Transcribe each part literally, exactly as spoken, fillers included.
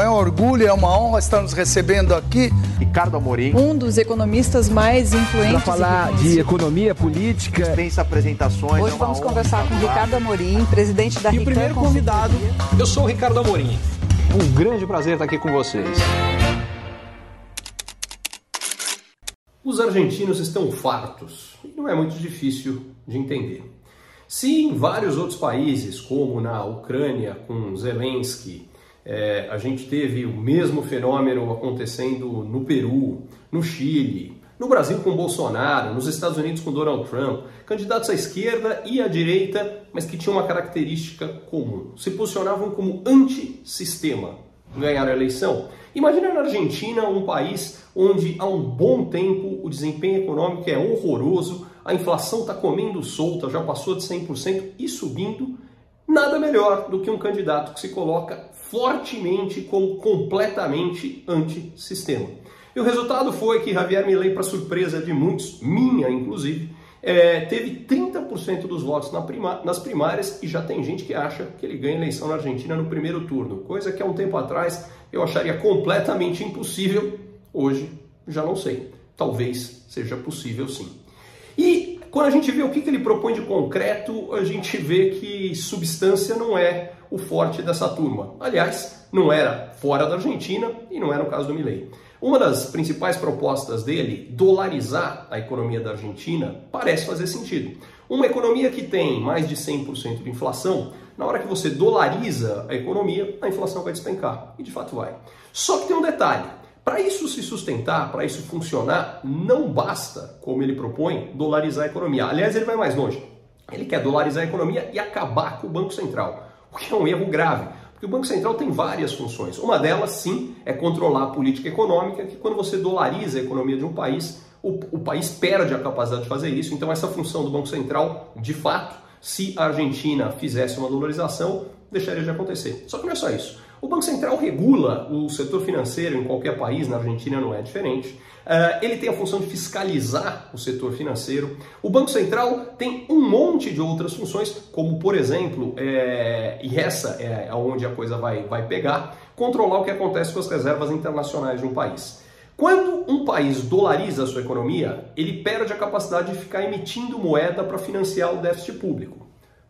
É um orgulho, é uma honra estar nos recebendo aqui. Ricardo Amorim, um dos economistas mais influentes. Para falar de economia política. Dispensa apresentações. Hoje vamos conversar com Ricardo Amorim, presidente da RICAM. E o primeiro convidado, eu sou o Ricardo Amorim. Um grande prazer estar aqui com vocês. Os argentinos estão fartos e não é muito difícil de entender. Se em vários outros países, como na Ucrânia, com Zelensky, é, a gente teve o mesmo fenômeno acontecendo no Peru, no Chile, no Brasil com Bolsonaro, nos Estados Unidos com Donald Trump, candidatos à esquerda e à direita, mas que tinham uma característica comum, se posicionavam como antissistema, ganharam a eleição. Imagina na Argentina, um país onde há um bom tempo o desempenho econômico é horroroso, a inflação está comendo solta, já passou de cem por cento e subindo. Nada melhor do que um candidato que se coloca fortemente como completamente antissistema. E o resultado foi que Javier Milei, para surpresa de muitos, minha inclusive, é, teve trinta por cento dos votos na prima- nas primárias e já tem gente que acha que ele ganha eleição na Argentina no primeiro turno, coisa que há um tempo atrás eu acharia completamente impossível, hoje já não sei, talvez seja possível sim. E quando a gente vê o que ele propõe de concreto, a gente vê que substância não é o forte dessa turma. Aliás, não era fora da Argentina e não era o caso do Milley. Uma das principais propostas dele, dolarizar a economia da Argentina, parece fazer sentido. Uma economia que tem mais de cem por cento de inflação, na hora que você dolariza a economia, a inflação vai despencar. E de fato vai. Só que tem um detalhe. Para isso se sustentar, para isso funcionar, não basta, como ele propõe, dolarizar a economia. Aliás, ele vai mais longe. Ele quer dolarizar a economia e acabar com o Banco Central, o que é um erro grave, porque o Banco Central tem várias funções. Uma delas, sim, é controlar a política econômica, que quando você dolariza a economia de um país, o, o país perde a capacidade de fazer isso. Então, essa função do Banco Central, de fato, se a Argentina fizesse uma dolarização, deixaria de acontecer. Só que não é só isso. O Banco Central regula o setor financeiro em qualquer país, na Argentina não é diferente. Ele tem a função de fiscalizar o setor financeiro. O Banco Central tem um monte de outras funções, como, por exemplo, é... e essa é onde a coisa vai, vai pegar, controlar o que acontece com as reservas internacionais de um país. Quando um país dolariza a sua economia, ele perde a capacidade de ficar emitindo moeda para financiar o déficit público.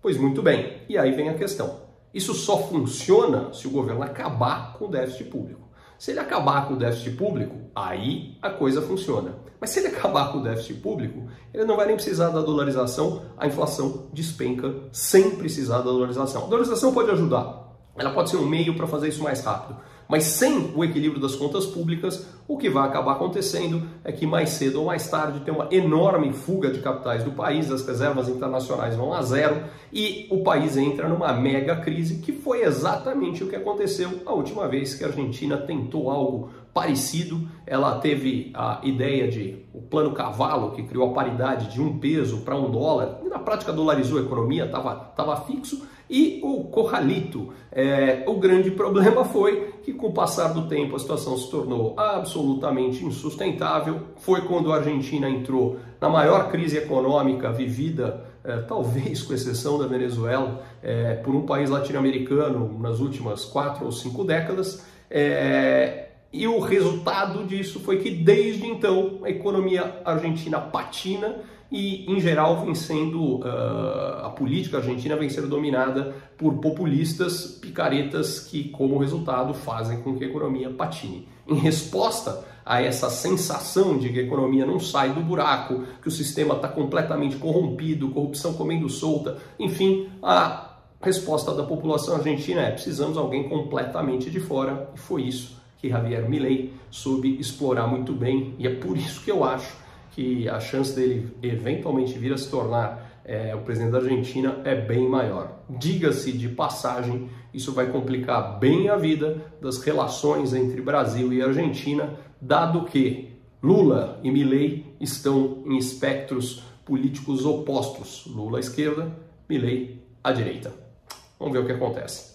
Pois muito bem, e aí vem a questão. Isso só funciona se o governo acabar com o déficit público. Se ele acabar com o déficit público, aí a coisa funciona. Mas se ele acabar com o déficit público, ele não vai nem precisar da dolarização, a inflação despenca sem precisar da dolarização. A dolarização pode ajudar, ela pode ser um meio para fazer isso mais rápido. Mas sem o equilíbrio das contas públicas, o que vai acabar acontecendo é que mais cedo ou mais tarde tem uma enorme fuga de capitais do país, as reservas internacionais vão a zero e o país entra numa mega crise, que foi exatamente o que aconteceu a última vez que a Argentina tentou algo parecido. Ela teve a ideia de o plano cavalo, que criou a paridade de um peso para um dólar, e na prática dolarizou a economia, estava fixo. E o corralito, é, o grande problema foi que com o passar do tempo a situação se tornou absolutamente insustentável. Foi quando a Argentina entrou na maior crise econômica vivida, é, talvez com exceção da Venezuela, é, por um país latino-americano nas últimas quatro ou cinco décadas. É, E o resultado disso foi que, desde então, a economia argentina patina e, em geral, vem sendo, uh, a política argentina vem sendo dominada por populistas, picaretas que, como resultado, fazem com que a economia patine. Em resposta a essa sensação de que a economia não sai do buraco, que o sistema está completamente corrompido, corrupção comendo solta, enfim, a resposta da população argentina é: precisamos de alguém completamente de fora, e foi isso que Javier Milei soube explorar muito bem, e é por isso que eu acho que a chance dele eventualmente vir a se tornar é, o presidente da Argentina é bem maior. Diga-se de passagem, isso vai complicar bem a vida das relações entre Brasil e Argentina, dado que Lula e Milei estão em espectros políticos opostos. Lula à esquerda, Milei à direita. Vamos ver o que acontece.